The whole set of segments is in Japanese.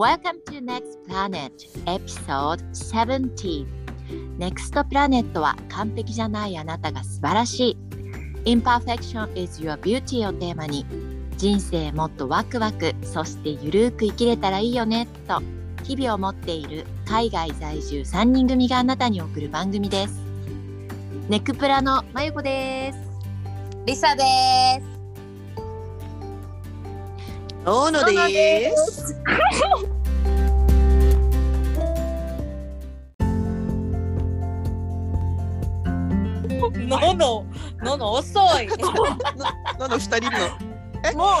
Welcome to Next Planet Episode 17 Next Planet は完璧じゃないあなたが素晴らしい Imperfection is your beauty をテーマに人生もっとワクワクそしてゆるーく生きれたらいいよねと日々を持っている海外在住3人組があなたに送る番組です。ネクプラのまゆこです。りさです。大野です。のの遅いのの二人のもう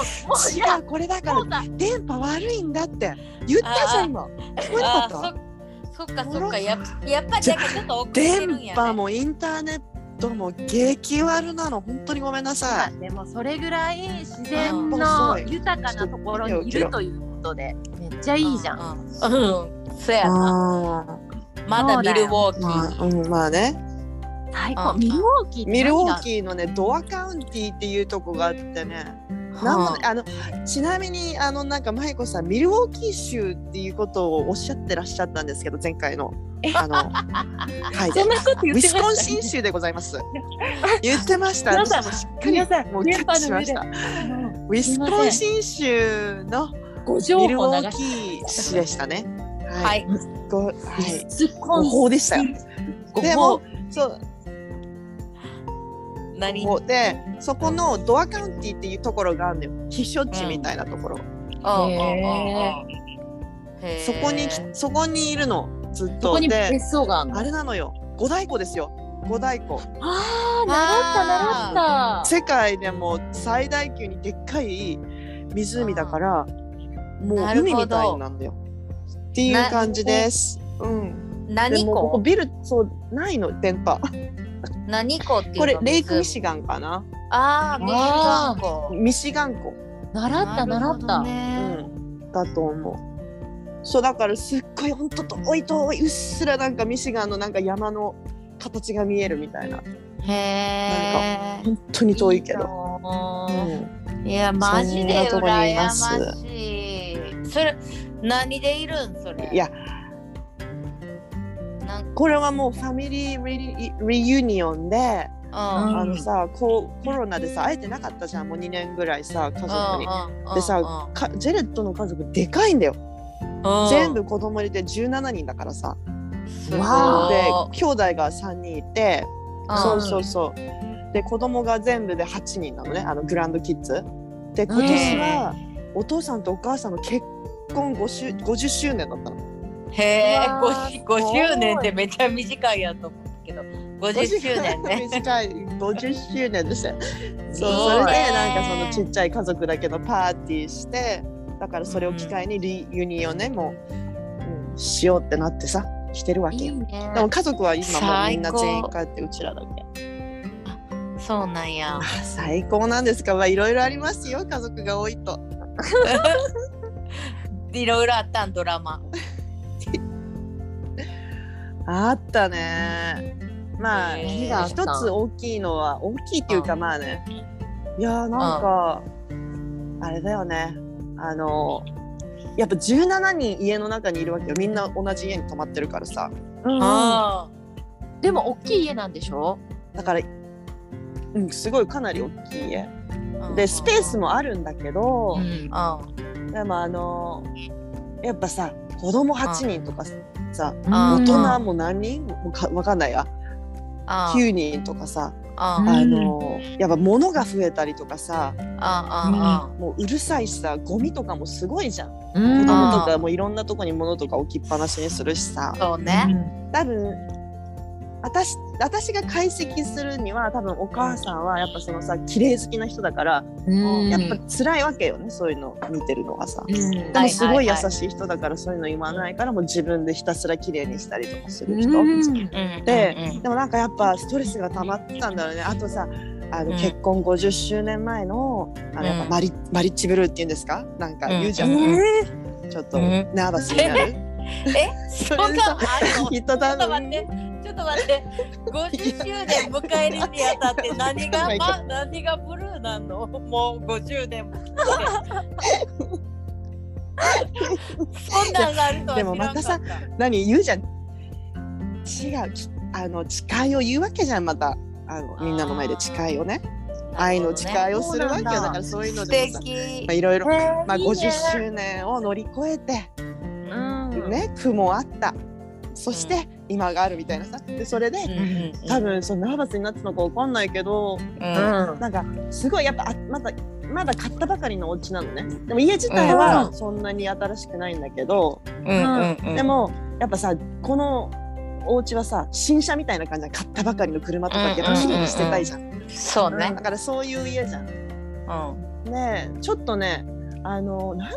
違う、これだから電波悪いんだって言ったじゃん。今聞こえなかった？そっかやっぱりだからちょっと遅れてるんやね。電波もインターネットも激悪なの、本当にごめんなさい。でもそれぐらい自然の豊かなところにいるということでめっちゃいいじゃん。うん、そうやな。まだミルウォーキー、まあね、最高。ミルウォーキーのね、ドアカウンティーっていうとこがあってね、ちなみになんかまゆこさんミルウォーキー州っていうことをおっしゃってらっしゃったんですけど、前回のはい、そんなこと言ってましたね。ウィスコンシン州でございます。言ってました。皆さんもしっかりもうキャッチしました。ウィスコンシン州のミルウォーキー市でしたね。はい。誤報でしたよ。でもそう。でそこのドアカウンティっていうところがあるのよ。避暑地みたいなところ。そこにいるの。ずっとそこに別荘があるの。あれなのよ、五大湖ですよ。五大湖。ああ、習った。世界でも最大級にでっかい湖だから、もう海みたいなんだよ。っていう感じです。うん。何湖？ここビルそうないの電波。何湖っていうの？これレイクミシガンかな。ああ、ミシガン湖。習った。うん。だと思う。そうだからすっごいほんと遠いうっすらなんかミシガンのなんか山の形が見えるみたいな。へえ。本当に遠いけど。いやマジで羨ましい。それ何でいるんそれ。いやこれはもうファミリーリユニオンで。コロナでさ会えてなかったじゃん、もう2年ぐらいさ家族に。でさジェレットの家族でかいんだよ。全部子供入れて17人だからさ。で兄弟が3人いて、そうで子供が全部で8人なのね、グランドキッズで。今年はお父さんとお母さんの結婚50周年だったの。へえ、50年ってめっちゃ短いやと思うけど50周年ね。短い50周年でした。それでなんかそのちっちゃい家族だけどパーティーして、だからそれを機会にリユニオンねもう、しようってなってさ来てるわけよ。いいね。でも家族は今もうみんな全員帰ってうちらだけ。あ、そうなんや。最高なんですか。まあいろいろありますよ、家族が多いと。いろいろあったんドラマ。あったね。まあ一つ大きいっていうかまあね。いやなんかあれだよね。やっぱ17人家の中にいるわけよ。みんな同じ家に泊まってるからさ、でも大きい家なんでしょ。だから、すごいかなり大きい家でスペースもあるんだけど、でもやっぱさ子供8人とかさ、大人も何人もわかんないや、9人とかさ、やっぱ物が増えたりとかさ、もううるさいしさ、ゴミとかもすごいじゃん。子供とかもいろんなとこに物とか置きっぱなしにするしさ。そうね。多分私が解析するには多分お母さんはやっぱそのさ綺麗好きな人だから、やっぱ辛いわけよね、そういうの見てるのはさ。でもすごい優しい人だからそういうの言わないから、もう自分でひたすら綺麗にしたりとかする人。でもなんかやっぱストレスが溜まってたんだろうね。あとさ結婚50周年前のやっぱマリッチブルーっていうんですか、なんか言うじゃん。ちょっとナーバスになる。それさきっと多分。ちょっと待って、50周年迎えるにあたって何がブルーなの？もう50年も来てそんなんがあるとは知らんかった。でもまたさ、何言うじゃん、違う、誓いを言うわけじゃん、またみんなの前で誓いをね、愛の誓いをするわけよ。だからそういうのでもさ、まあ、いろいろ、まあ、50周年を乗り越えて、ね、苦もあった、そして今があるみたいなさ。でそれで、多分そのナーバスになってたのか分かんないけど、なんかすごいやっぱまだ買ったばかりのお家なのね。でも家自体はそんなに新しくないんだけど、でもやっぱさ、このお家はさ、新車みたいな感じで買ったばかりの車とか結構きれいにしてたいじゃん、そうね。だからそういう家じゃん、ねえ、ちょっとね、なん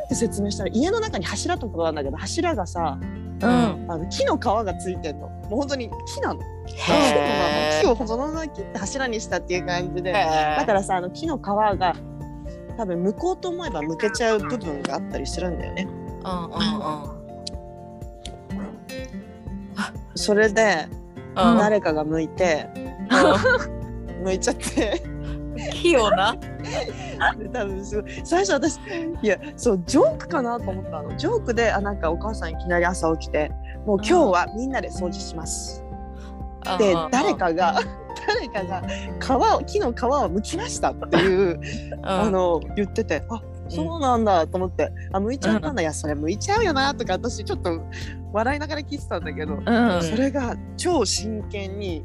て説明したら、家の中に柱とかがあるんだけど、柱がさ、木の皮がついてんの。もう本当に木なの。木をそのまま切って柱にしたっていう感じで、だからさ、木の皮が多分剥こうと思えば剥けちゃう部分があったりするんだよね。それで、誰かが剥いて、剥いちゃって木をな多分すごい最初私、いや、そうジョークかなと思ったの。ジョークで、なんかお母さんいきなり朝起きて、もう今日はみんなで掃除しますで、誰かが木の皮を剥きましたっていう言ってて、あ、そうなんだと思って、剥いちゃったんだ、いやそれ剥いちゃうよなとか、私ちょっと笑いながら聞いてたんだけど、それが超真剣に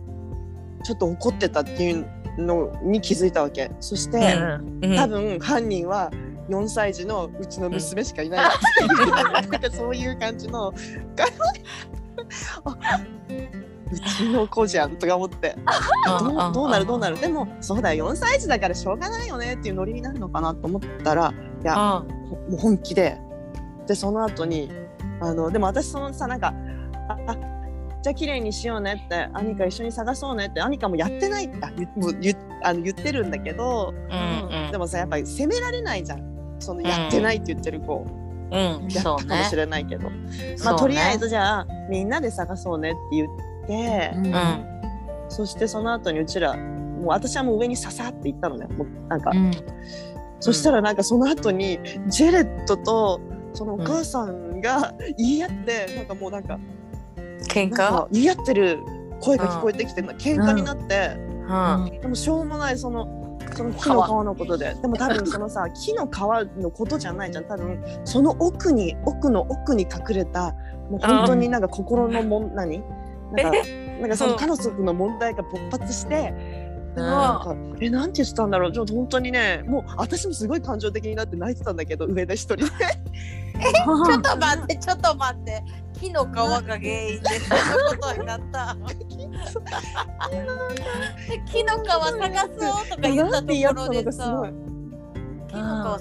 ちょっと怒ってたっていうのに気づいたわけ。そして、多分犯人は4歳児のうちの娘しかいないっていうそういう感じのうちの子じゃんとか思って、どうなるでもそうだよ、4歳児だからしょうがないよねっていうノリになるのかなと思ったら、いや、もう本気で、でその後にでも私そのさ、なんかじゃあ綺麗にしようねって、アニカ一緒に探そうねって、アニカもやってないって言ってるんだけど、でもさ、やっぱり責められないじゃん、そのやってないって言ってる子、やったかもしれないけど、まあとりあえずじゃあみんなで探そうねって言って、そしてその後にうちら、もう私はもう上にささって行ったのね、もうなんか、そしたらなんかその後にジェレットとそのお母さんが言い合って、なんかもうなんか喧嘩言い合ってる声が聞こえてきて、喧嘩になって、でもしょうもない、その木の皮のことで、でも多分そのさ木の皮のことじゃないじゃん、多分その奥の奥に隠れた、もう本当になんか心のなんかその彼女の問題が勃発して、なんて言ってたんだろう、ちょっと本当にね、もう私もすごい感情的になって泣いてたんだけど、上で一人でちょっと待って木の皮が原因でそういうことになった木の皮探そうとか言ったところでさ、木の皮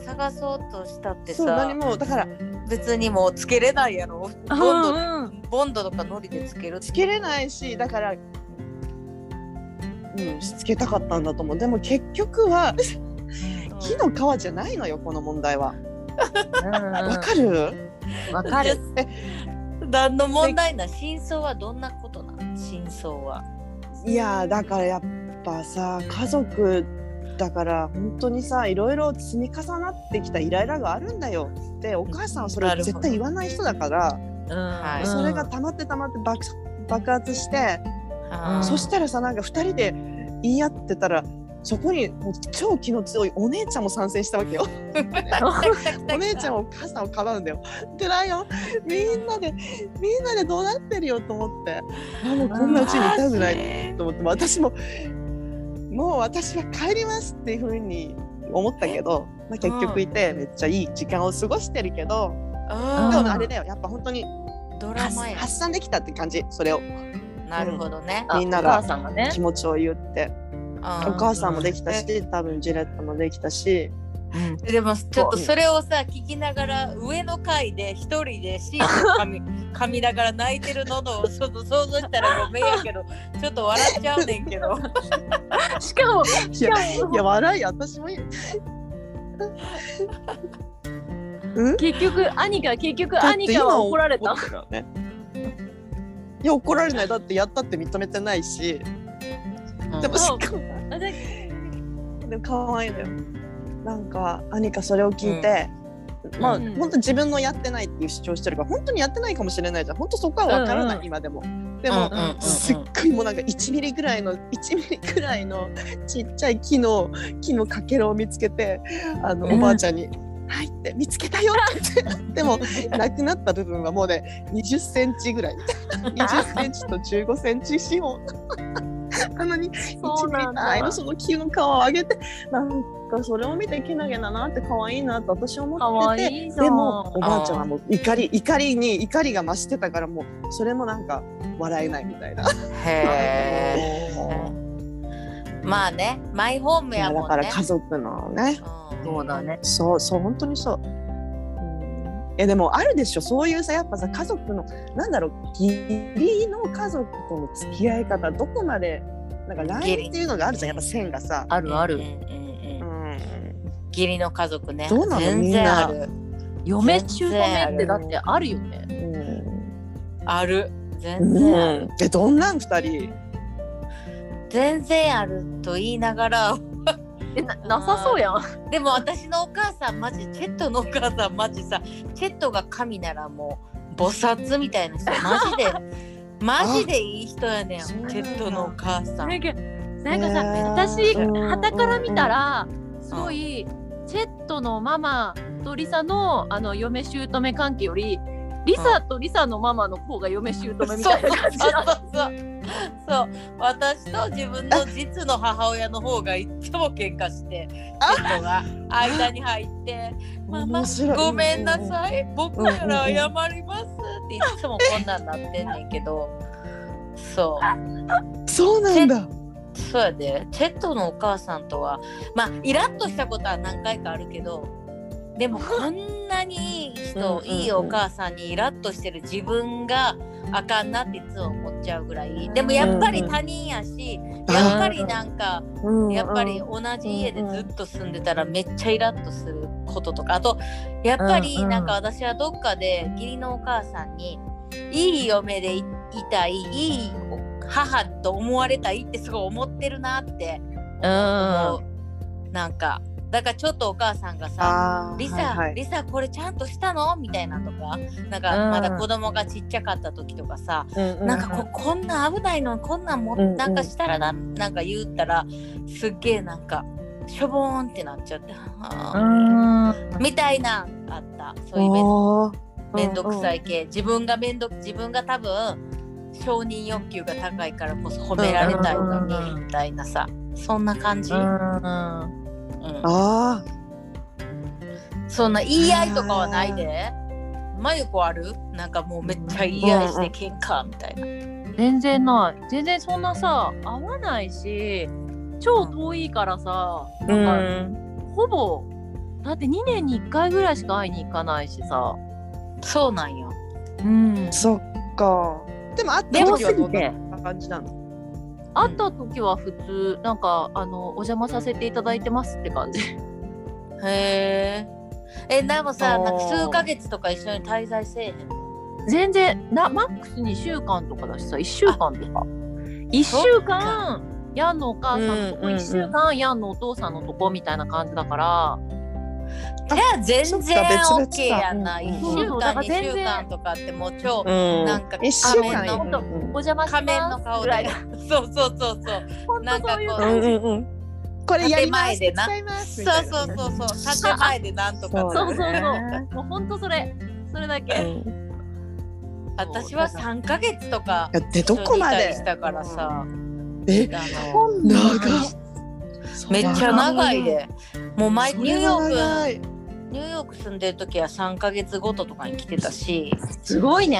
探そうとしたってさ、何もだから別にもうつけれないやろ、ボンドとかノリでつけれないし、だからつけたかったんだと思う。でも結局は木の皮じゃないのよ、この問題は。わかる何の問題な、真相はどんなことなの、真相は。いや、だからやっぱさ、家族だから本当にさ、いろいろ積み重なってきたイライラがあるんだよ。でお母さんはそれ絶対言わない人だから、それが溜まって 爆発して、そしたらさ、なんか2人で言い合ってたら、そこにもう超気の強いお姉ちゃんも参戦したわけよお姉ちゃんもお母さんをかばうんだよってないよ、みんなでどうなってるよと思って、もうこんなうちにいたくないと思って、私は帰りますっていうふうに思ったけど、まあ、結局いて、めっちゃいい時間を過ごしてるけど、でもあれだよ、やっぱ本当にドラマ発散できたって感じ、それを。なるほどね、みんなが気持ちを言って、お母さんもできたし、多分ジレットもできたし、でもちょっとそれをさ聞きながら、上の階で一人でシート噛みながら泣いてるのをちょっと想像したらごめんやけどちょっと笑っちゃうねんけどしかもいや笑い、私もいい結局兄が怒られた。いや怒られない、だってやったって認めてないし、でもしっかりでも可愛いんだよ。なんかアニカそれを聞いて、まあ本当自分のやってないっていう主張してるから本当にやってないかもしれないじゃん。本当そこは分からない、うん、今でも。でも、うんうん、すっごいもうなんか1ミリくらいのちっちゃい木のかけらを見つけておばあちゃんにはいって見つけたよってでもなくなった部分はもうね20センチぐらい20センチと15センチ四方なのに1ミリ単位のその木の皮を上げてなんかそれを見てけなげだなって可愛いなって私は思ってていい。でもおばあちゃんはもう怒りが増してたからもうそれもなんか笑えないみたいな。へまあねマイホームやもんね。だから家族のね、うん、そうだねそう本当にそう、うん、でもあるでしょそういうさやっぱさ家族のなんだろう義理の家族との付き合い方どこまでなんかラインっていうのがあるじゃんやっぱ線がさあるある、うんうん、義理の家族ねどうなの全然ある嫁姑ってだってあるよね、うん、ある全然ある、うん、でどんなん2人全然あると言いながらなさそうやん。でも私のお母さんマジチェットのお母さんマジさチェットが神ならもう菩薩みたいな人マジでいい人やねんチェットのお母さん。なんかさ私旗から見たらすごいチェットのママとリサの嫁姑関係よりリサとリサのママの方が嫁姑みたいな感じだそう私と自分の実の母親の方がいつも喧嘩して人が間に入ってママごめんなさい僕から謝りますっていつもこんなんなってんねんけどそうなんだそうやでチェットのお母さんとはまあイラッとしたことは何回かあるけどでもこんなにいい人いいお母さんにイラッとしてる自分があかんなっていつも思っちゃうぐらいでもやっぱり他人やしやっぱりなんかやっぱり同じ家でずっと住んでたらめっちゃイラッとすることとかあとやっぱりなんか私はどっかで義理のお母さんにいい嫁でいたいいい母と思われたいってすごい思ってるなって思う。なんかだからちょっとお母さんがさリサ、はいはい、リサこれちゃんとしたのみたいなとかなんかまだ子供がちっちゃかった時とかさ、うん、なんかこんな危ないのこんなんも、うん、なんかしたらなんか言ったらすっげえなんかしょぼーんってなっちゃってみたいなあったそういうめんどくさい系自分が多分承認欲求が高いからこそ褒められたいのにみたいなさそんな感じ。うん、あそんな言い合いとかはないでまゆこあるなんかもうめっちゃ言い合いして喧嘩みたいな、うん、全然ない全然そんなさ合わないし超遠いからさ、うん、なんかほぼだって2年に1回ぐらいしか会いに行かないしさそうなんよ、うん、そっかでも会った時はどんな感じなの会った時は普通なんかお邪魔させていただいてますって感じ。へーでもさなんか数ヶ月とか一緒に滞在せえへん全然マックス2週間とかだしさ1週間とか1週間ヤンのお母さんのとこ、うんうんうん、1週間ヤンのお父さんのとこみたいな感じだからじゃあ全然 OK やな1週間2週間とかってもう超なんか仮面の顔でそうそうそうそうなんかこうこれやりますでなそうそうそうそう建前でなんとかそうそうそうもうほんとそれだけ私は3ヶ月とかどこまでしたからさえ長めっちゃ長いでもうニューヨーク住んでる時は3ヶ月ごととかに来てたしすごいね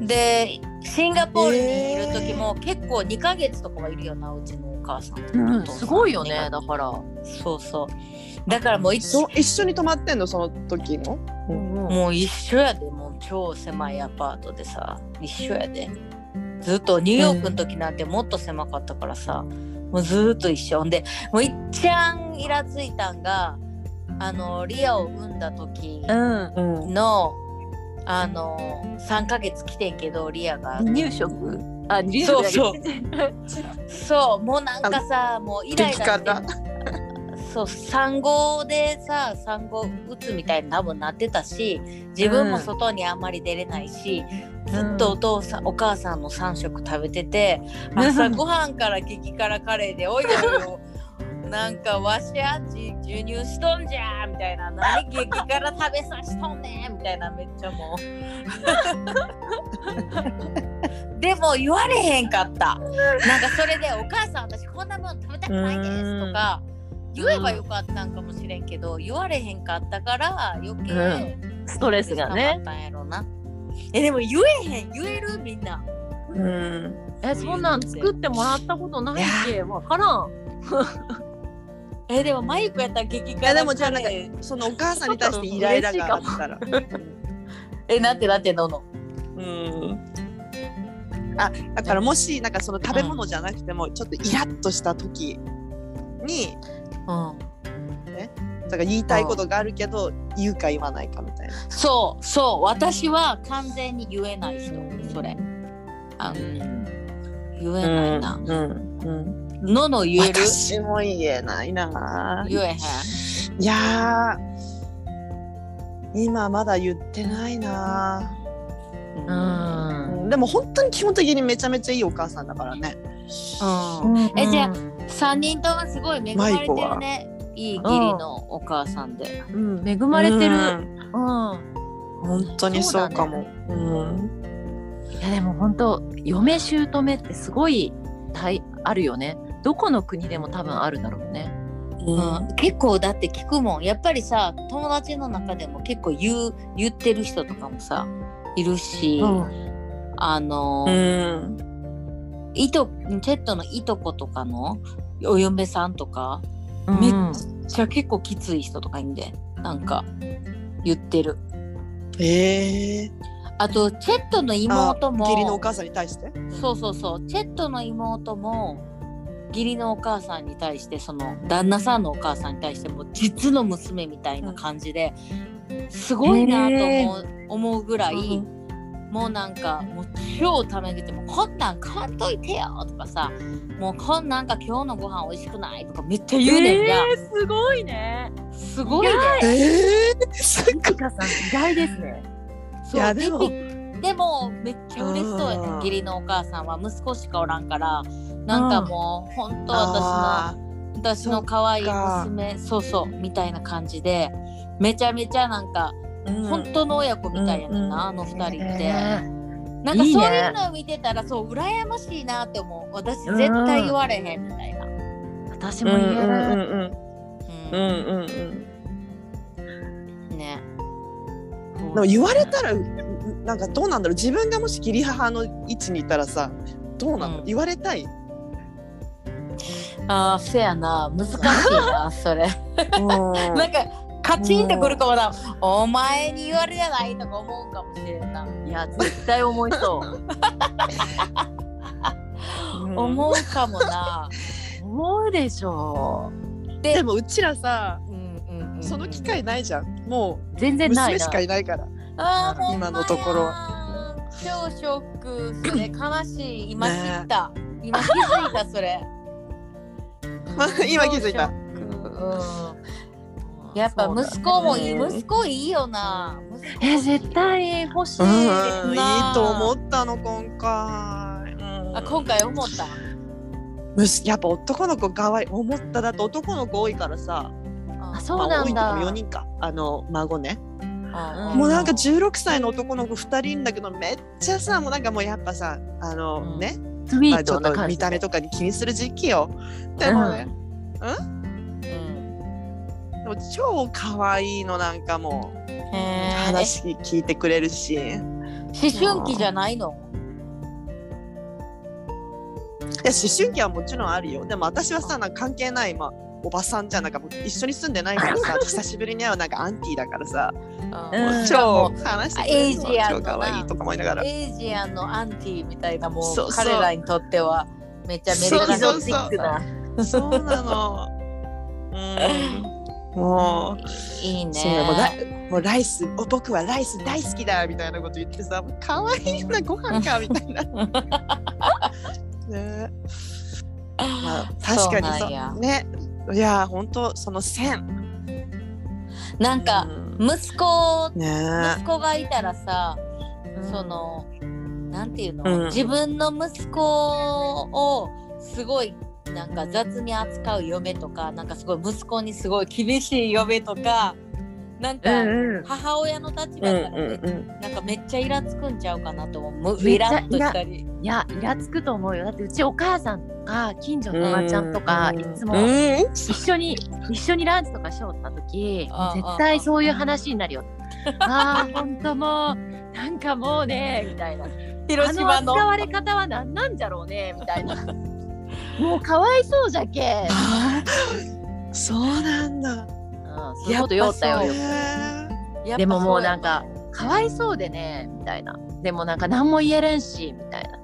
でシンガポールにいる時も結構2ヶ月とかはいるよなうちのお母さんとうんすごいよねだからそうそうだからもう一緒に泊まってんのその時の、うん、もう一緒やでもう超狭いアパートでさ一緒やでずっとニューヨークの時なんてもっと狭かったからさ、もうずっと一緒でもういっちゃんイラついたんがリアを産んだ時の、うんうん、3ヶ月来てんけどリアが入職そうそうもうなんかさもうイライラしてそう産後でさ産後うつみたいに多分なってたし、自分も外にあんまり出れないし、うん、ずっとお父さんお母さんの3食食べてて、うん、朝ごはんから激辛カレーでおいおいおなんかわしあっち授乳しとんじゃーみたいな、何激辛食べさしとんねーみたいな、めっちゃもうでも言われへんかった。なんかそれでお母さん私こんなもん食べたくないですとか言えばよかったんかもしれんけど、言われへんかったから余計、うん、ストレスがねたんやろな。でも言えへん、言えるみんな、うん、そんなん作ってもらったことないけわからんでもマイクやったら激辛カレー。でもじゃあなんかそのお母さんに対してイライラがあったらなんてののだからもしなんかその食べ物じゃなくてもちょっとイラッとした時に、うんね、だから言いたいことがあるけど、うん、言うか言わないかみたいな。そうそう、私は完全に言えない人、それ言えないな、うんうんうん、の言える？私も言えないな。言えへん。いや今まだ言ってないな。うん。でも本当に基本的にめちゃめちゃいいお母さんだからね。うん。じゃあ3人ともすごい恵まれてるね。いい義理のお母さんで。うん、恵まれてる。うん。本当にそうかも。いやでも本当嫁姑ってすごいあるよね。どこの国でも多分あるだろうね、うん、結構だって聞くもん。やっぱりさ友達の中でも結構言ってる人とかもさいるし、うん、チェットのいとことかのお嫁さんとか、うん、めっちゃ結構きつい人とかいるんでなんか言ってる。あとチェットの妹も義理のお母さんに対して、そうそうそう、チェットの妹も義理のお母さんに対してその旦那さんのお母さんに対しても実の娘みたいな感じで、すごいなと思うぐらい、もうなんかもう超ためげてもこんなん買っといてよとかさ、もうこんなんか今日のご飯おいしくないとかめっちゃ言うねんや。すごいね、すごいね。ゆきかさん意外ですね。いやでもめっちゃ嬉しそうやね。義理のお母さんは息子しかおらんから、なんかもう本当私の可愛い娘、そうみたいな感じでめちゃめちゃなんか、本当の親子みたいやねんな、あの二人って、なんかそういうのを見てたらそう羨ましいなって思う。私絶対言われへんみたいな。私も言えない。ね。でも言われたらなんかどうなんだろう。自分がもし義理母の位置にいたらさどうなの、言われたい。あーせやな、難しいなそれなんかカチンとくるかもな。お前に言われやないとか思うかもしれんな。いや絶対思いそう思うかもな思うでしょ。でもうちらさその機会ないじゃん。もう全然ないな、娘しかいないから。今のところは超ショック。それ悲しい。今知った、ね、今気づいたそれ今気づいた、やっぱ息子もいい、息子いいよな。絶対欲しいな、いいと思ったの今回、今回思った。やっぱ男の子かわいい思った。だって男の子多いからさ。そうなんだ。多いと4人か、孫ね。もうなんか16歳の男の子2人だけど、めっちゃさもうなんかもうやっぱさね、まあ、ちょっと見た目とかに気にする時期よ。でもね、でも超かわいいの。なんかもう話聞いてくれるし。思春期じゃないの？いや思春期はもちろんあるよ。でも私はさなんか関係ない、まあおばさんじゃん。なんか一緒に住んでないからさ久しぶりに会うなんかアンティーだからさ、超話してエイジアンの可愛いとか思いながら、エイジアンのアンティーみたいな。もう彼らにとってはめちゃメリゾティックな。そうなのもういいね。もうライス、僕はライス大好きだみたいなこと言ってさ、可愛いなご飯かみたいなね。確かにそうね。いや本当その線なんか息子がいたらさ、そのなんていうの、自分の息子をすごいなんか雑に扱う嫁とか、なんかすごい息子にすごい厳しい嫁とか、なんか母親の立場から、なんかめっちゃイラつくんちゃうかなと思う。イラっとしたり、いやイラつくと思うよ。だってうちお母さんとか近所のおばちゃんとか、いつも一緒にランチとかしようった時、絶対そういう話になるよ。ああ本当もうなんかもうねみたいな、広島のあの扱われ方は何なんじゃろうねみたいな。もうかわいそうじゃけ。そうなんだ。そういうこと言おったよ。でももうなんかかわいそうでねみたいな、でもなんか何も言えれんしみたいな、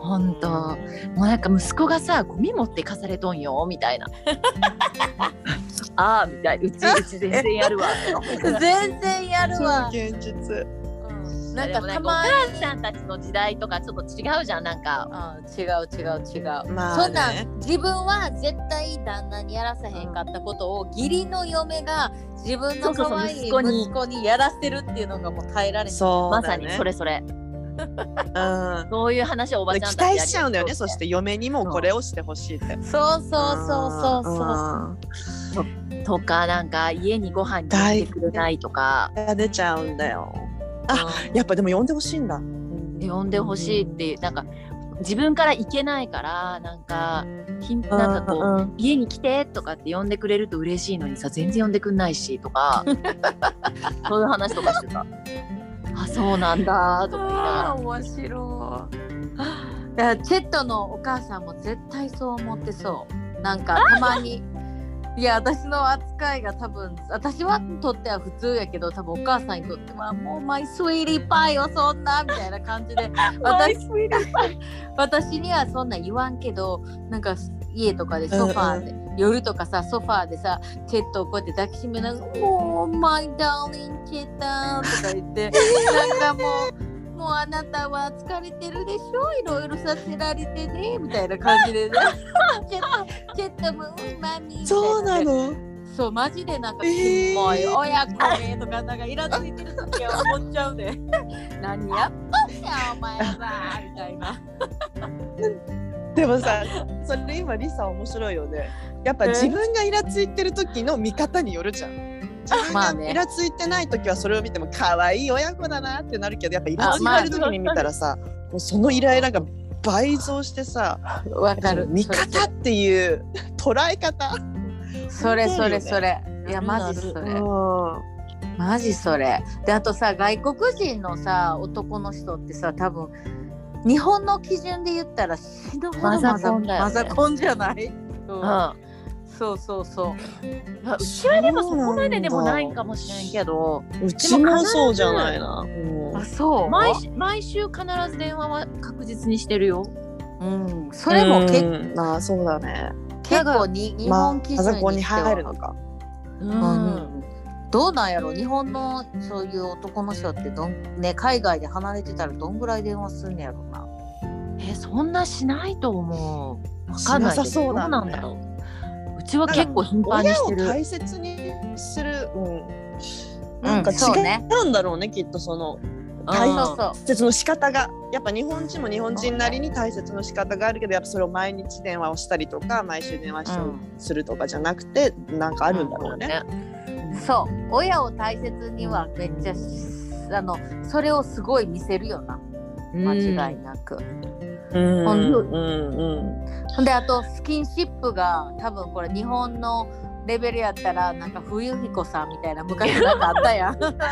ほんともうなんか息子がさゴミ持ってかされとんよみたいなああみたいな、うち全然やるわ全然やるわ現実、なんかたまにお母さんたちの時代とかちょっと違うじゃん、なんか、違う、まあね、そんな自分は絶対旦那にやらせへんかったことを、義理の嫁が自分の可愛い息子にやらせるっていうのがもう耐えられない、まさにそれそういう話をおばちゃんたちやり期待しちゃうんだよね。そして嫁にもこれをしてほしいって、そうとか、なんか家にご飯に来てくれないとか出ちゃうんだよ。やっぱでも呼んでほしいんだ、呼んでほしいっていう、なんか自分から行けないから、なんかなんかこう、家に来てとかって呼んでくれると嬉しいのにさ、全然呼んでくんないしとかそういう話とかしてたあ、そうなんだとか言った。面白い。チェットのお母さんも絶対そう思ってそう。なんかたまにいや私の扱いが多分私はとっては普通やけど、多分お母さんにとってはもうマイスイーリーパイよそんなみたいな感じで私にはそんな言わんけど、なんか家とかでソファーで、夜とかさソファーでさチェットをこうやって抱きしめながらもうマイダーリンチェッターとか言ってなんかもうあなたは疲れてるでしょ、いろいろさせられてねみたいな感じでねちょっともうマミーみたいな、そうなの、そうマジでなんか、もう親子ねとかなんかイラついてる時は思っちゃうで、ね、何やっとんやお前はみたいなでもさそれ今リサ面白いよね、やっぱ自分がイラついてる時の見方によるじゃん。自分がイラついてない時はそれを見ても可愛い親子だなってなるけど、やっぱイラついてる時に見たらさ、もうそのイライラが倍増してさ、分かる、見方っていう捉え方、それ、いやマジそれで、あとさ外国人のさ男の人ってさ、多分日本の基準で言ったら死ぬほどマザコンじゃないそううちはでもそこまででもないかもしれんけど、うちもそうじゃないな。あ、そう。毎週必ず電話は確実にしてるよ。うん、それもまあそうだね。結構に日本基準にしては。あそこに入るのか。どうなんやろ、日本のそういう男の人ってね、海外で離れてたらどんぐらい電話すんねやろな。そんなしないと思う。わかんないけど。そうなんだろう。うちは結構頻繁にしてる。親を大切にする、なんか違ったんだろうね、きっとその大切の仕方が、やっぱ日本人も日本人なりに大切の仕方があるけど、やっぱそれを毎日電話をしたりとか毎週電話するとかじゃなくて、なんかあるんだろうね。そう、親を大切にはめっちゃそれをすごい見せるよな、間違いなく。で、あとスキンシップが多分これ日本のレベルやったらなんか冬彦さんみたいな、昔なんかあったやん懐か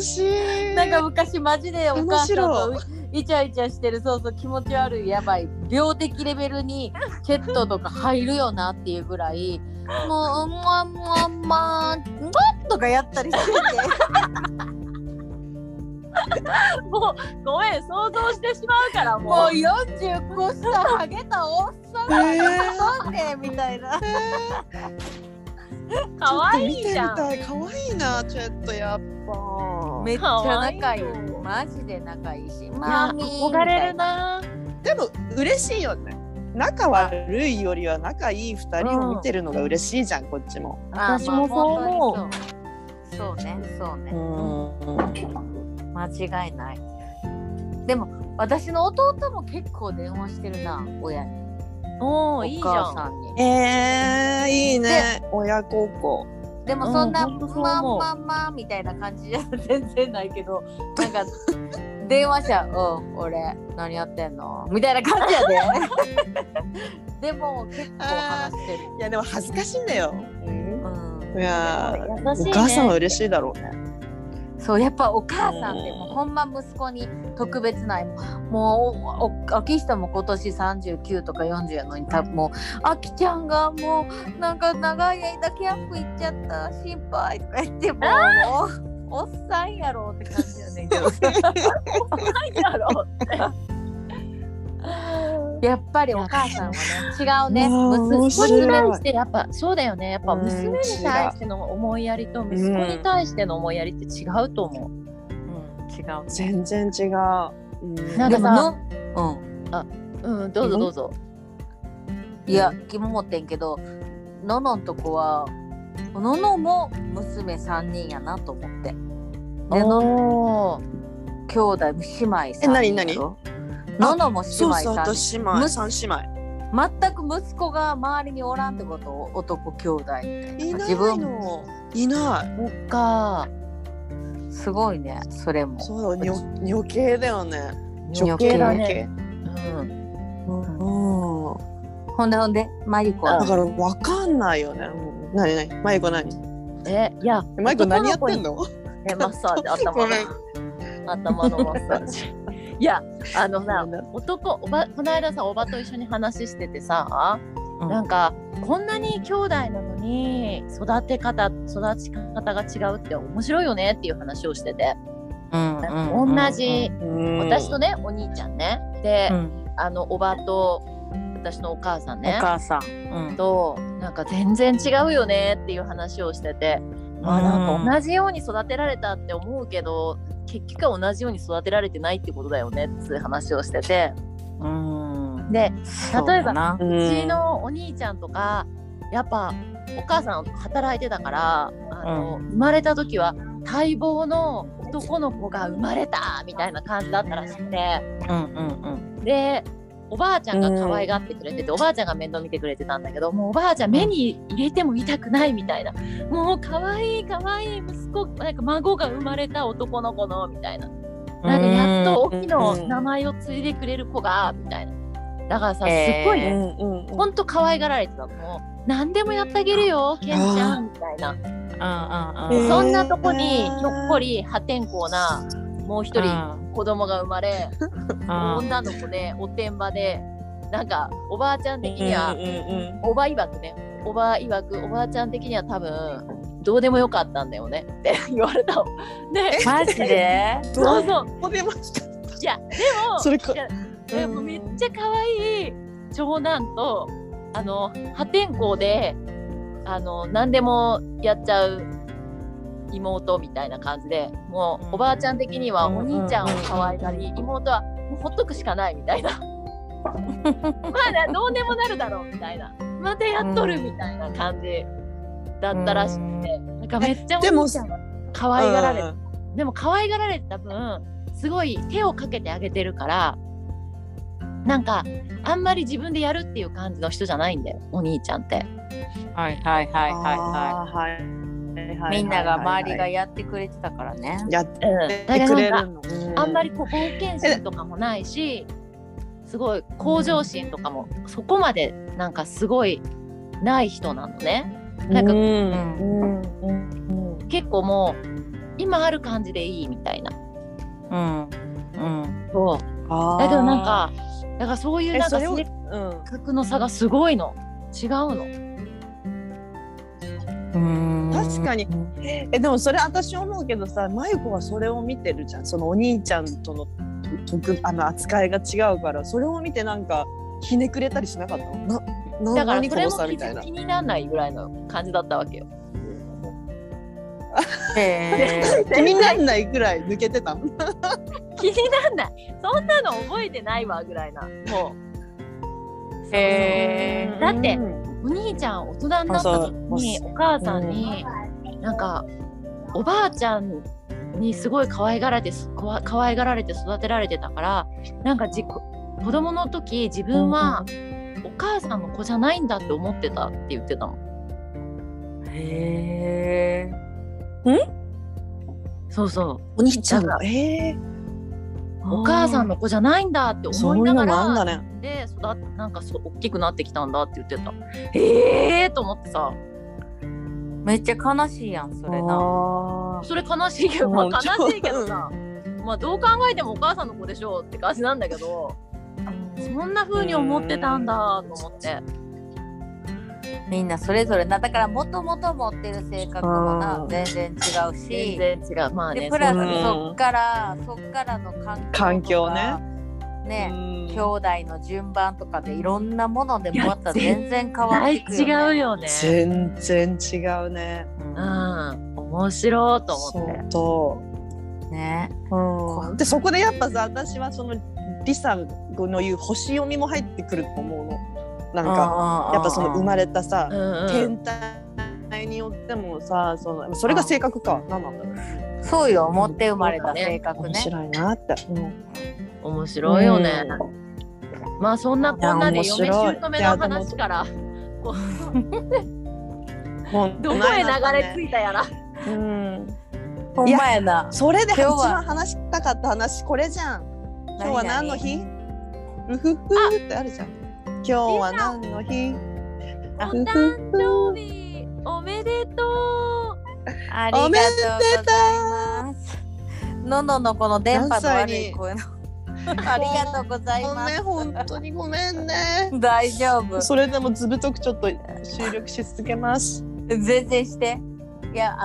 しいなんか昔マジでお母さんとイチャイチャしてる、そう気持ち悪い、やばい病的レベルにチェットとか入るよなっていうぐらいもうまんとかやったりしててもうごめん、想像してしまうから、もう40個下ハゲたおっさんが飲んでみたいな、かわいいじゃん、かわいいな、ちょっとやっぱめっちゃ仲いい、マジで仲いいし、まあ憧れるな。でも嬉しいよね、仲悪いよりは仲いい2人を見てるのが嬉しいじゃん、うん、こっちも。私もそう思う。そうね、そうね。うん、間違いない。でも私の弟も結構電話してるな、親に。お母さんに。いいじゃん。いいね、親孝行。でもそんな、うん、まあまあまあみたいな感じじゃ全然ないけど、なんか電話しちゃう、うん、俺何やってんのみたいな感じやででも結構話してる。いやでも恥ずかしいんだよ、うんうん、いや優しい、ね、お母さんは嬉しいだろうね。そう、やっぱお母さんってもうほんま息子に特別ない、もう秋下も今年39とか40やのに、多分もう秋ちゃんがもうなんか長い間キャンプ行っちゃった心配とか言ってもおっさんやろって感じやねんけどおっさんやろってやっぱりお母さんはね違うね。息子に対してやっぱそうだよね。やっぱ娘に対しての思いやりと息子に対しての思いやりって違うと思う、うん、違う、全然違う、うん、なんかさ、うん、あ、うん、どうぞどうぞ、うん、いや気も持ってんけどののんとこはののも娘3人やなと思って、での兄弟姉妹3人やろ。ののも姉妹3人、そうそう、3姉妹。全く息子が周りにおらんってこと。男兄弟みたいな。いないの、自分もいない。そっか、すごいね。それもそうだ、女系だよね。女系だね、うん、うんうん、ほんでまゆこはだから分かんないよね。何マイコ何？いやマイコ何やってんの？マッサージ、頭のマッサージ。いやさ、この間さおばと一緒に話しててさ、うん、なんかこんなに兄弟なのに育ち方が違うって面白いよねっていう話をしてて、うんうんうん、同じ、うん、私とねお兄ちゃんねで、うん、おばと私のお母さんね、お母さん、うん、となんか全然違うよねっていう話をしてて、まあ、なんか同じように育てられたって思うけど、うん、結局は同じように育てられてないってことだよねっていう話をしてて、うん、で例えば うちのお兄ちゃんとかやっぱお母さん働いてたからうん、生まれた時は待望の男の子が生まれたみたいな感じだったらしくて、うんうんうん、でおばあちゃんが可愛がってくれてて、おばあちゃんが面倒見てくれてたんだけど、もうおばあちゃん目に入れても痛くないみたいな、もう可愛い可愛い息子、なんか孫が生まれた男の子のみたいな、なんかやっとおきの名前を継いでくれる子がみたいな。だからさ、すごいね、ほんと可愛がられてたの。何でもやってあげるよケンちゃんみたいな、そんなとこにひょっこり破天荒なもう一人子供が生まれ、女の子でおてんばで、なんかおばあちゃん的には、おばいわくね、おばあちゃん的には多分どうでもよかったんだよねって言われたの。ね、マジで？そうそう。どうでもよかった。いやでも、それか、でもめっちゃ可愛い長男と破天荒で何でもやっちゃう妹みたいな感じで、もうおばあちゃん的にはお兄ちゃんを可愛がり、妹はもうほっとくしかないみたいなまあどうでもなるだろうみたいな、またやっとるみたいな感じだったらしくて、なんかめっちゃお兄ちゃんが可愛がられる。でも可愛がられた分すごい手をかけてあげてるから、なんかあんまり自分でやるっていう感じの人じゃないんだよお兄ちゃんって。はいはいはいはいはい、みんなが周りがやってくれてたからね、やってくれるの、うん、あんまりこう冒険心とかもないし、すごい向上心とかもそこまでなんかすごいない人なのね。なんか、うんうん、結構もう今ある感じでいいみたいな、うんうん、そう。だけどなんかだからそういうなんか性格の差がすごいの、違うの。確かに。でもそれ私思うけどさ、まゆこはそれを見てるじゃん、そのお兄ちゃんとの扱いが違うから、それを見てなんかひねくれたりしなかったの？だからそれも気にならないぐらいの感じだったわけよ。気にならないぐらい抜けてたの気にならない、そんなの覚えてないわぐらいな、もうだってお兄ちゃん大人になった時にお母さんになんかおばあちゃんにすごい可愛がられて育てられてたから、なんか子供の時自分はお母さんの子じゃないんだって思ってたって言ってたの。へー、ん？そうそう、お兄ちゃんがお母さんの子じゃないんだって思いながらうう、ね、でなんか大きくなってきたんだって言ってた。と思ってさ、めっちゃ悲しいやんそれな。それ悲しいけど、まあ、悲しいけどさ、まあどう考えてもお母さんの子でしょうって感じなんだけど、そんな風に思ってたんだと思って。みんなそれぞれな、だからもともと持ってる性格もな全然違うし、全然違う、まあね、でプラスそっからの環境 ね、兄弟の順番とかでいろんなものでもまた全然変わってくるよね。違うよね、全然違うね、うん、面白いと思ってそうね、うん、でそこでやっぱさ、私はそのリサの言う星読みも入ってくると思うの。なんかやっぱその生まれたさ、天体によってもさ、それが性格か、何なんだろう。そうよ、持って生まれた性格ね。面白いなって、面白いよね。まあそんなこんなで嫁姑の話からどこへ流れ着いたやら。ほんまやな。それで一番話したかった話これじゃん。今日は何の日？うふふってあるじゃん。今日は何の日？お誕生日おめでとう。ありがとうございます。のののこの電波の悪い声の。ありがとうございます。本当にごめんね。大丈夫。それでもずぶとくちょっと収録し続けます。全然して。いや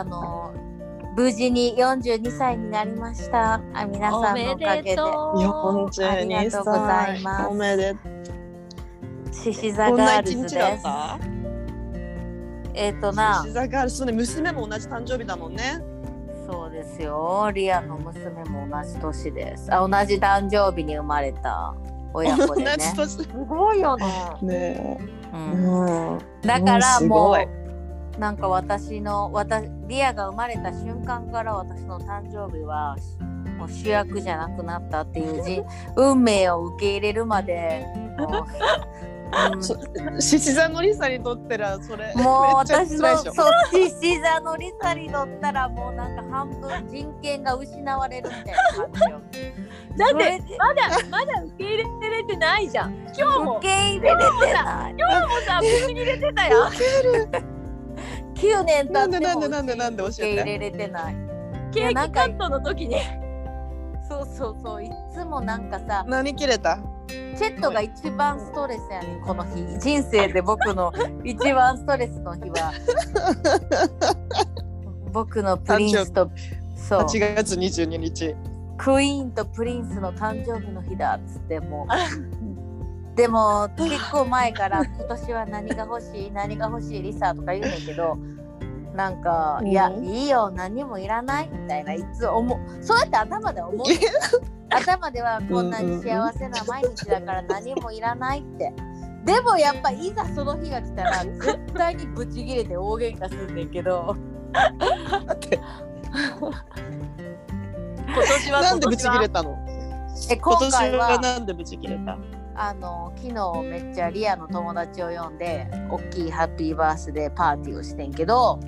無事に42歳になりました。皆さんのおかげで。42歳。ありがとうございます。おめでとう。シシザガールズです。シシザガールズね、娘も同じ誕生日だもんね。そうですよ。リアの娘も同じ年です。あ、同じ誕生日に生まれた親子でね。同じ年、すごいよね。ねえ、だからもうなんかリアが生まれた瞬間から私の誕生日はもう主役じゃなくなったっていう運命を受け入れるまで。もう獅子座のリサにとってらそれもう私の獅子座のリサにとったらもうなんか半分人権が失われるみたいな感じよ。だってまだ受け入れられてないじゃん。今日も受け入れられてない。今日もさ受け入れてたよ。9年経っても受け入れられてない。ケーキカットの時にそういつもなんかさ何切れた？チェットが一番ストレスやねんこの日。人生で僕の一番ストレスの日は僕のプリンスとそう8月22日クイーンとプリンスの誕生日の日だっつってもでも結構前から今年は何が欲しいリサとか言うねんけど、なんかいやいいよ何もいらないみたいないつ思う。そうやって頭で思う頭ではこんなに幸せな毎日だから何もいらないってでもやっぱいざその日が来たら絶対にブチギレて大喧嘩するんだけど今年はなんでブチギレたの？今年はなんでブチギレた？昨日めっちゃリアの友達を呼んで大きいハッピーバースデーパーティーをしてんけど、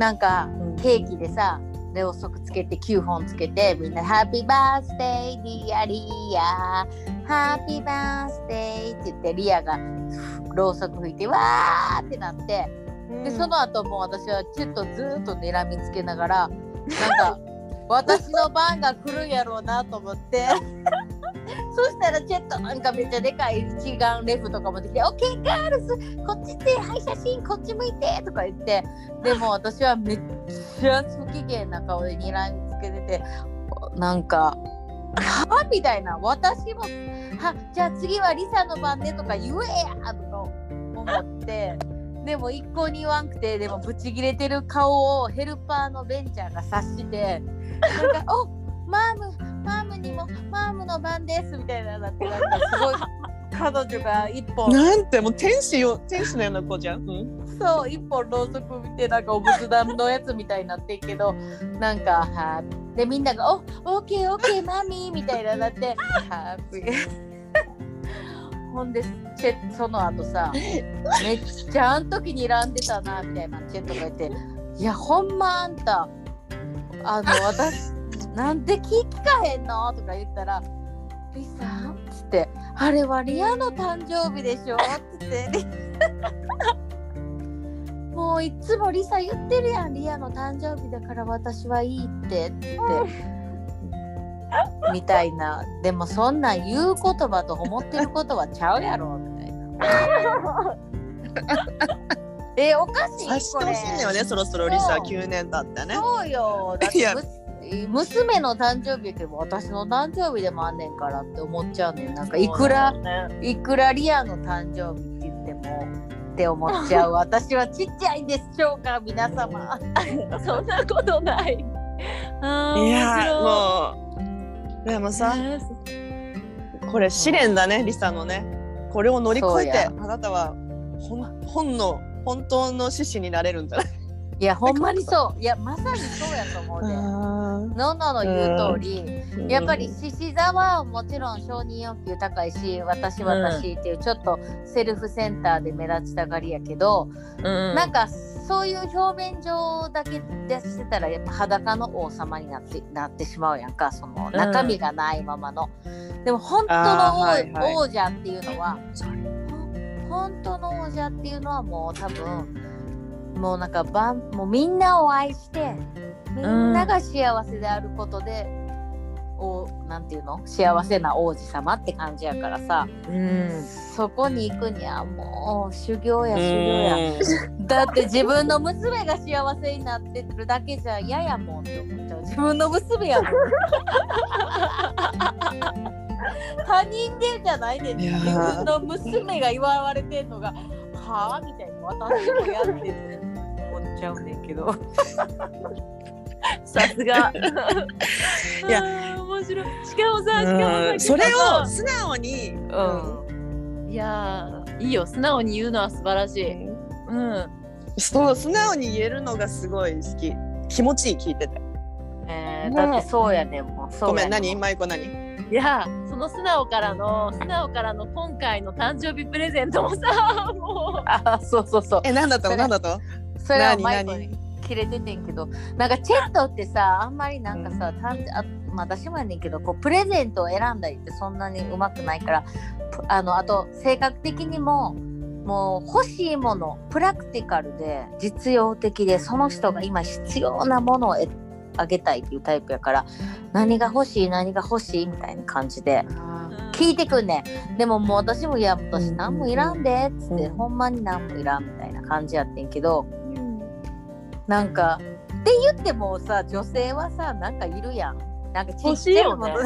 なんかケーキでさで遅くつけて9本つけてみんなハッピーバースデーリアリアハッピーバースデーって言ってリアがろうそく吹いてわーってなって、でその後も私はちょっとずっと睨みつけながらなんか私の番が来るんやろうなと思ってそしたらチェットなんかめっちゃでかい一眼レフとかもできて、オッケーガールズこっちではい写真こっち向いてとか言って、でも私はめっちゃ不機嫌な顔で睨みつけててなんかはみたいな、私もはじゃあ次はリサの番ねとか言えやとか思って、でも一向に言わんくて、でもブチギレてる顔をヘルパーのベンチャーが察してなんかおマームにもマームの番ですみたいななって、なんかすごい彼女が一本なんてもう天使のような子じゃん、うん、そう一本ろうそく見てなんかお仏壇のやつみたいになってるけどなんかはーでみんながオーケーオーケーマミーみたいななってはーほんでその後さめっちゃあん時にらんでたなみたいなチェットが言っていやほんまあんた私なんで聞かへんのとか言ったらリさんつってあれはリアの誕生日でしょつってもういつもリサ言ってるやんリアの誕生日だから私はいいってつってみたいなでもそんな言う言葉と思ってることはちゃうやろみたいなおかしいこれしてほしいんだよねそろそろリサ9年経ってねそうよだって娘の誕生日って私の誕生日でもあんねんからって思っちゃうのよなんかいくらリアの誕生日って言ってもって思っちゃう私はちっちゃいんでしょうか皆様そんなことないいやもうでもさ、これ試練だねリサのねこれを乗り越えてあなたは本当の獅子になれるんじゃないいやほんまにそういやまさにそうやと思うねのの言う通り、うん、やっぱり獅子座はもちろん承認欲求高いし私っていうちょっとセルフセンターで目立ちたがりやけど、うん、なんかそういう表面上だけ出してたらやっぱ裸の王様になってしまうやんかその中身がないままの、うん、でも本当の、はいはい、王者っていうのは本当の王者っていうのはもう多分もうなんかもうみんなを愛してみんなが幸せであることで、なんていうの幸せな王子様って感じやからさ、うん、そこに行くにはもう修行やだって自分の娘が幸せになってるだけじゃ嫌やもんって思っちゃう自分の娘やもん他人でじゃないね自分の娘が祝われてんのがはぁみたいな私もやってる思っちゃうねんけどさすがいや面白いしかもさそれを素直に、うん、いやいいよ素直に言うのは素晴らしい、うん、そう素直に言えるのがすごい好き気持ちいい聞いてて、だってそうやねんもうそうやねんごめん何マイコ何いやその素直からの今回の誕生日プレゼントもさもうそう何だったそれはマイコに切れててんけどなんかチェットってさあんまりなんかさ、うん、私もやねんけどこうプレゼントを選んだりってそんなにうまくないからあと性格的にもう欲しいものプラクティカルで実用的でその人が今必要なものをあげたいっていうタイプやから何が欲しいみたいな感じで聞いてくんねんでも私もいや私何もいらんでっつってほんまに何もいらんみたいな感じやってんけどなんかって言ってもさ女性はさなんかいるやんなんかちっちゃいものそう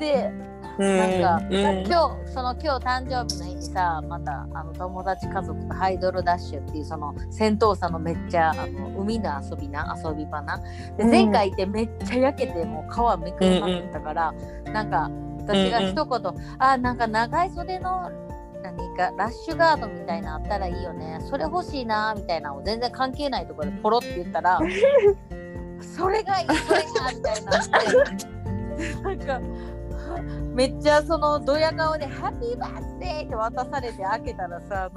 でなんか今日誕生日の日にさまた友達家族とハイドルダッシュっていうその戦闘さのめっちゃ海の遊び場なで前回行ってめっちゃ焼けてもう皮めくりまくったから、うん、なんか私が一言、うん、あなんか長い袖の何かラッシュガードみたいなあったらいいよねそれ欲しいなみたいなのを全然関係ないところでポロって言ったらそれがいいなみたいなってなんかめっちゃそのドヤ顔でハッピーバースデーって渡されて開けたらさ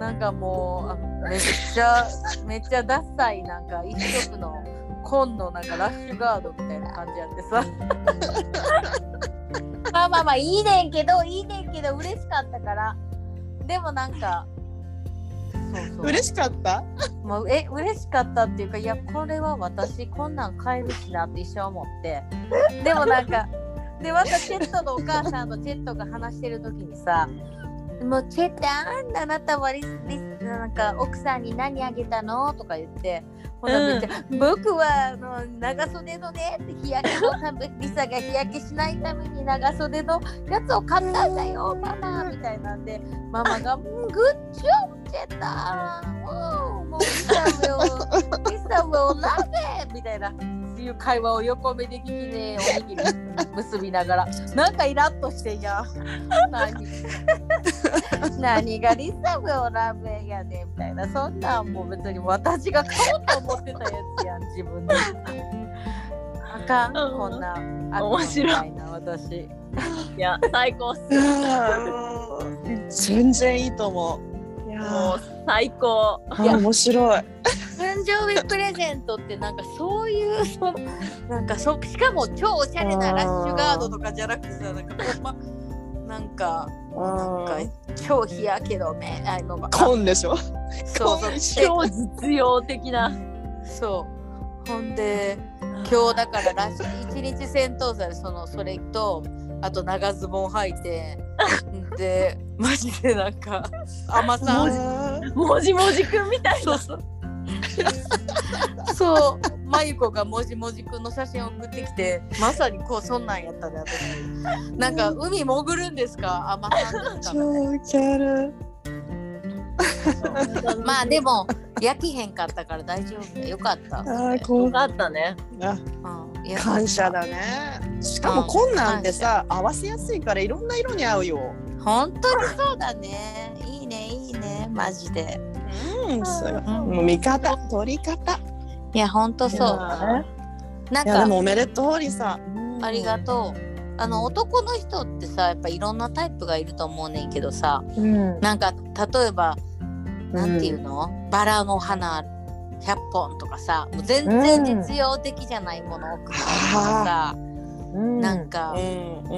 なんかもうめっちゃダサいなんか一色の紺のなんかラッシュガードみたいな感じやってさまあいいねんけど嬉しかったからでもなんかそう嬉しかったもう嬉しかったっていうかいやこれは私こんなん買えるしなって一生思ってでもなんかでまたチェットのお母さんとチェットが話してる時にさもうチェットあなたはリスなんか奥さんに何あげたのとか言って、ほらめっちゃ、僕はあの長袖のねって日焼けのため、リサが日焼けしないために長袖のやつを買ったんだよママみたいなんで、ママがグッジョブしてた、もうリサを鍋みたいな。いう会話を横目で聞きね、おにぎり結びながらなんかイラッとしてんやん何がリサムをラーメンやねみたいな、そんなんもう別に私が買おうと思ってたやつやん自分であかん、こんな面白いな私いや最高っす全然いいと思う、いやもう最高、いや面白い誕生日プレゼントってなんかそういうそのなんかそ、しかも超おしゃれなラッシュガードとかじゃなくてさ、なんかなんか超日焼け止めあのコンでしょ、そう超実用的なそうほんで今日だからラッシュ1日戦闘さでそれとあと長ズボン履いてでマジでなんか甘さもじもじくんみたいなそうまゆこがもじもじくんの写真を送ってきて、まさにこうそんなんやったね私なんか海潜るんですか、甘さんですか超キャルまあでも焼きへんかったから大丈夫、よかった、あよかったね、うん、感謝だね、しかもこんなんでさ合わせやすいからいろんな色に合うよ、本当にそうだね、いいねいいねマジで、うん、そうもう見方取り方、いやほんとそう、なんかでもおめでとうリサ、ありがとう、あの男の人ってさやっぱいろんなタイプがいると思うねんけどさ、うん、なんか例えばなんていうの、バラの花100本とかさ、もう全然実用的じゃないものを送るとかさ、なんか、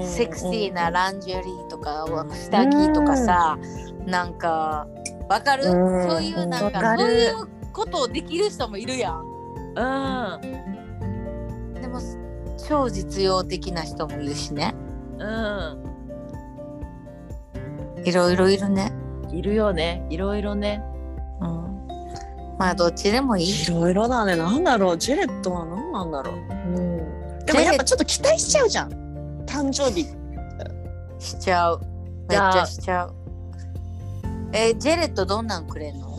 セクシーなランジュリーとか下着とかさ、なんかわかる、そういうなんかそういうことをできる人もいるやん、うん、でも超実用的な人もいるしね、うん、いろいろいるね、いるよね、いろいろね、うん、まあどっちでもいい、いろいろだね、なんだろうジェレットは何なんだろう、うん、でもやっぱちょっと期待しちゃうじゃん誕生日しちゃう、めっちゃしちゃう、ジェレットどんなんくれんの？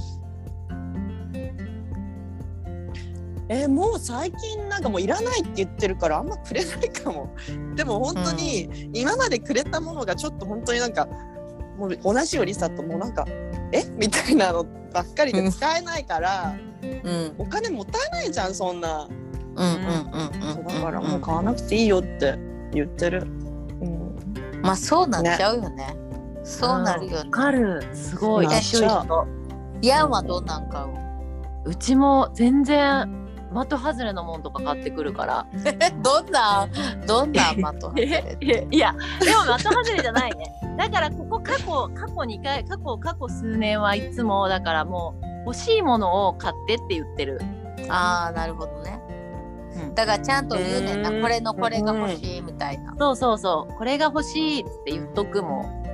もう最近なんかもういらないって言ってるからあんまくれないかも。でも本当に今までくれたものがちょっと本当になんかもう同じよりさともうなんかみたいなのばっかりで使えないから、うん、お金もったいないじゃんそんな。だからもう買わなくていいよって言ってる。うん、まあそうなっちゃうよね。そうなるよね。わかる。すごい。ヤンはどんなん買う？うちも全然的外れのもんとか買ってくるから。どんな的外れ？いやでも的外れじゃないね。だからここ過去2回過去数年はいつもだからもう欲しいものを買ってって言ってる。ああなるほどね。だからちゃんと言うねんな、これが欲しいみたいな。そうそうそうこれが欲しいって言っとくもん。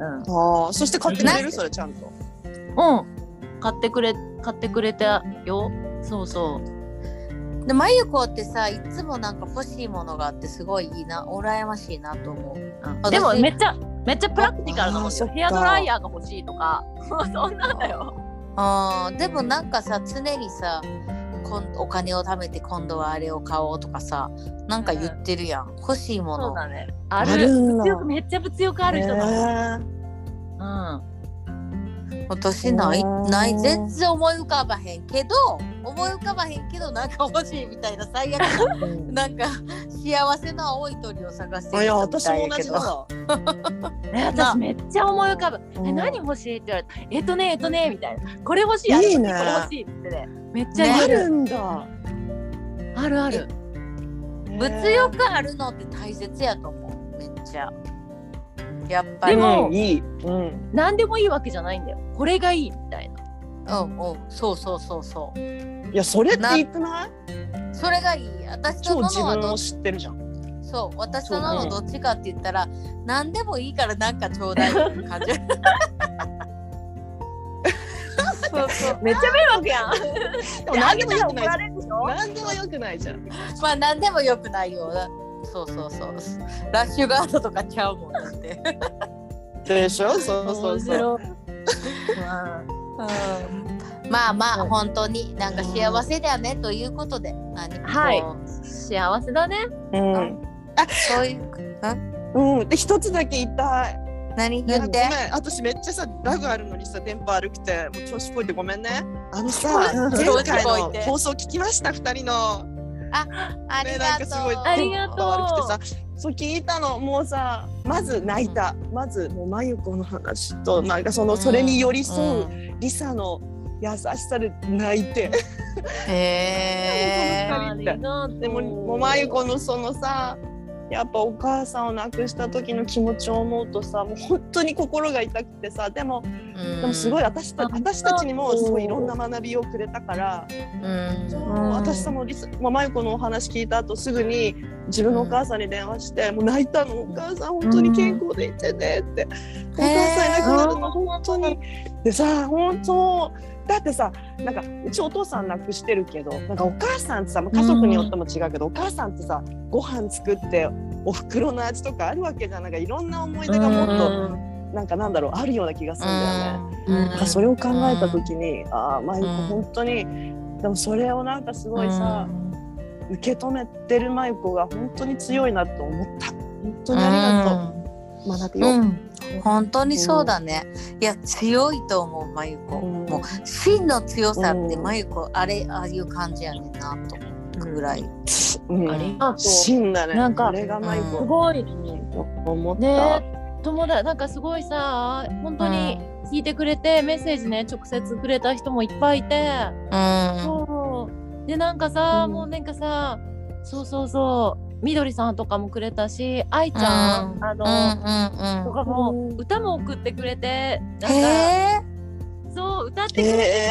うん、あそして買ってくれるそれちゃんとうん買ってくれてよ、そうそうでまゆこってさいつもなんか欲しいものがあってすごいいいな羨ましいなと思う、でもめっちゃプラクティカルなもんよ、ヘアドライヤーが欲しいとかそんなんだよ、あでもなんかさ常にさお金を貯めて今度はあれを買おうとかさなんか言ってるやん、欲しいものそうだ、ね、あるめっちゃ物欲ある人だもん、うん、私ない全然思い浮かばへんけどなんか欲しいみたいな最悪なんか幸せな青い鳥を探してるみたいや私も同じだ私めっちゃ思い浮かぶ、何欲しいって言われたえっとねみたいなこれ欲しいいい、ね、これ欲しいってねめっちゃあるんだ、ね、ある物欲あるのって大切やと思うめっちゃやっぱりでもいい、うん、何でもいいわけじゃないんだよこれがいいみたいな、うんうんそういやそれって言ってないそれがいい私とノノはどっちそう私とノノどっちかって言ったら、何でもいいからなんかちょうだいって感じそうそうめっちゃ迷惑やん。でも何でもよくない。何でもよくないじゃん。まあ何でもよくないよ。そうそうそう、ラッシュガードとかちゃうもんだってでしょ。そうそうそうまあまあ本当になんか幸せだよねということで、はい、幸せだね。うん。あ、そういうか。うん。で一つだけ言いたい。何言って？私めっちゃさラグあるのにさ電波悪くてもう調子こいてごめんね。あのさ前回の放送聞きました二人の。あ、ありがとう。ありがとう。電波悪くてさ、そう聞いたのもうさまず泣いた、まずもう真由子の話となんかそのそれに寄り添うリサの。優しさで泣いてでもまゆこのそのさやっぱお母さんを亡くした時の気持ちを思うとさもう本当に心が痛くてさでもすごい私たちにもすごいいろんな学びをくれたから、私さもまゆこのお話聞いた後すぐに自分のお母さんに電話してもう泣いたの。お母さん本当に健康でいてねって、お母さん亡くなるの本当にでさ本当だってさなんかうちお父さん亡くしてるけどなんかお母さんってさ家族によっても違うけど、お母さんってさご飯作ってお袋の味とかあるわけじゃん。なんかいろんな思い出がもっとなんかなんだろうあるような気がするんだよね。なんかそれを考えた時にあーまゆこ本当にでもそれをなんかすごいさ受け止めてるまゆこが本当に強いなと思った。本当にありがとう。学びを、本当にそうだね、いや強いと思うまゆこ、もう真の強さってまゆこああいう感じやねんなと思うぐらい、ありがとう。真だね。なんかこれがまゆこすごい思った、友達なんかすごいさ本当に聞いてくれて、メッセージね直接くれた人もいっぱいいて、そうでなんかさ、もうなんかさそうみどりさんとかもくれたし、あいちゃん、とかも歌も送ってくれて、なんかそう歌ってくれて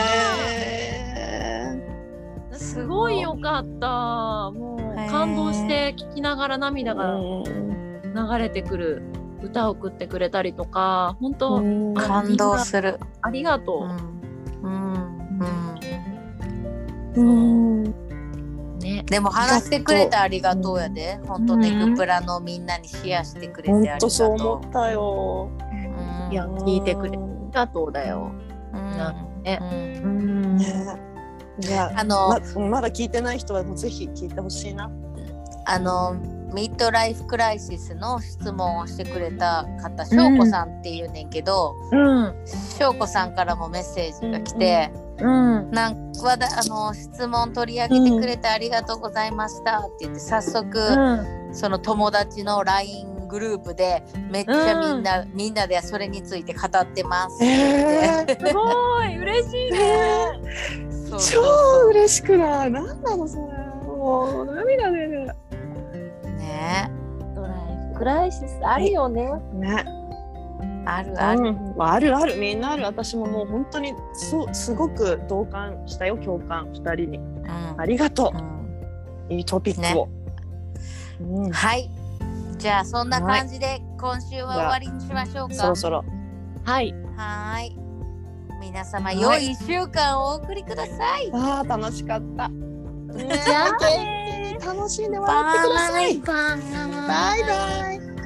た、すごいよかった。もう感動して聴きながら涙が流れてくる歌を送ってくれたりとか、本当感動する。ありがとう。でも話してくれてありがとうやで、本当ネグプラのみんなにシェアしてくれてありがとう。本当そう思ったよ。いや聞いてくれてありがとうだよ。いやまだ聞いてない人はもうぜひ聞いてほしいな。ミッドライフクライシスの質問をしてくれた方、しょうこさんっていうねんけど、しょうこさんからもメッセージが来て、なんか質問取り上げてくれてありがとうございましたって言って、早速、その友達の LINE グループでめっちゃみんなでそれについて語ってますってすごい嬉しいね。超嬉しくない？なんなのそれ、もう涙出るね。ドライフクライシスあるよね。あるある、あるみんなある。私ももう本当にすごく同感したよ。共感2人に、ありがとう、いいトピックを、はいじゃあそんな感じで今週は終わりにしましょうか。そろそろはい皆様良い1週間をお送りください。あー楽しかった楽しんで笑ってください。バイバイ。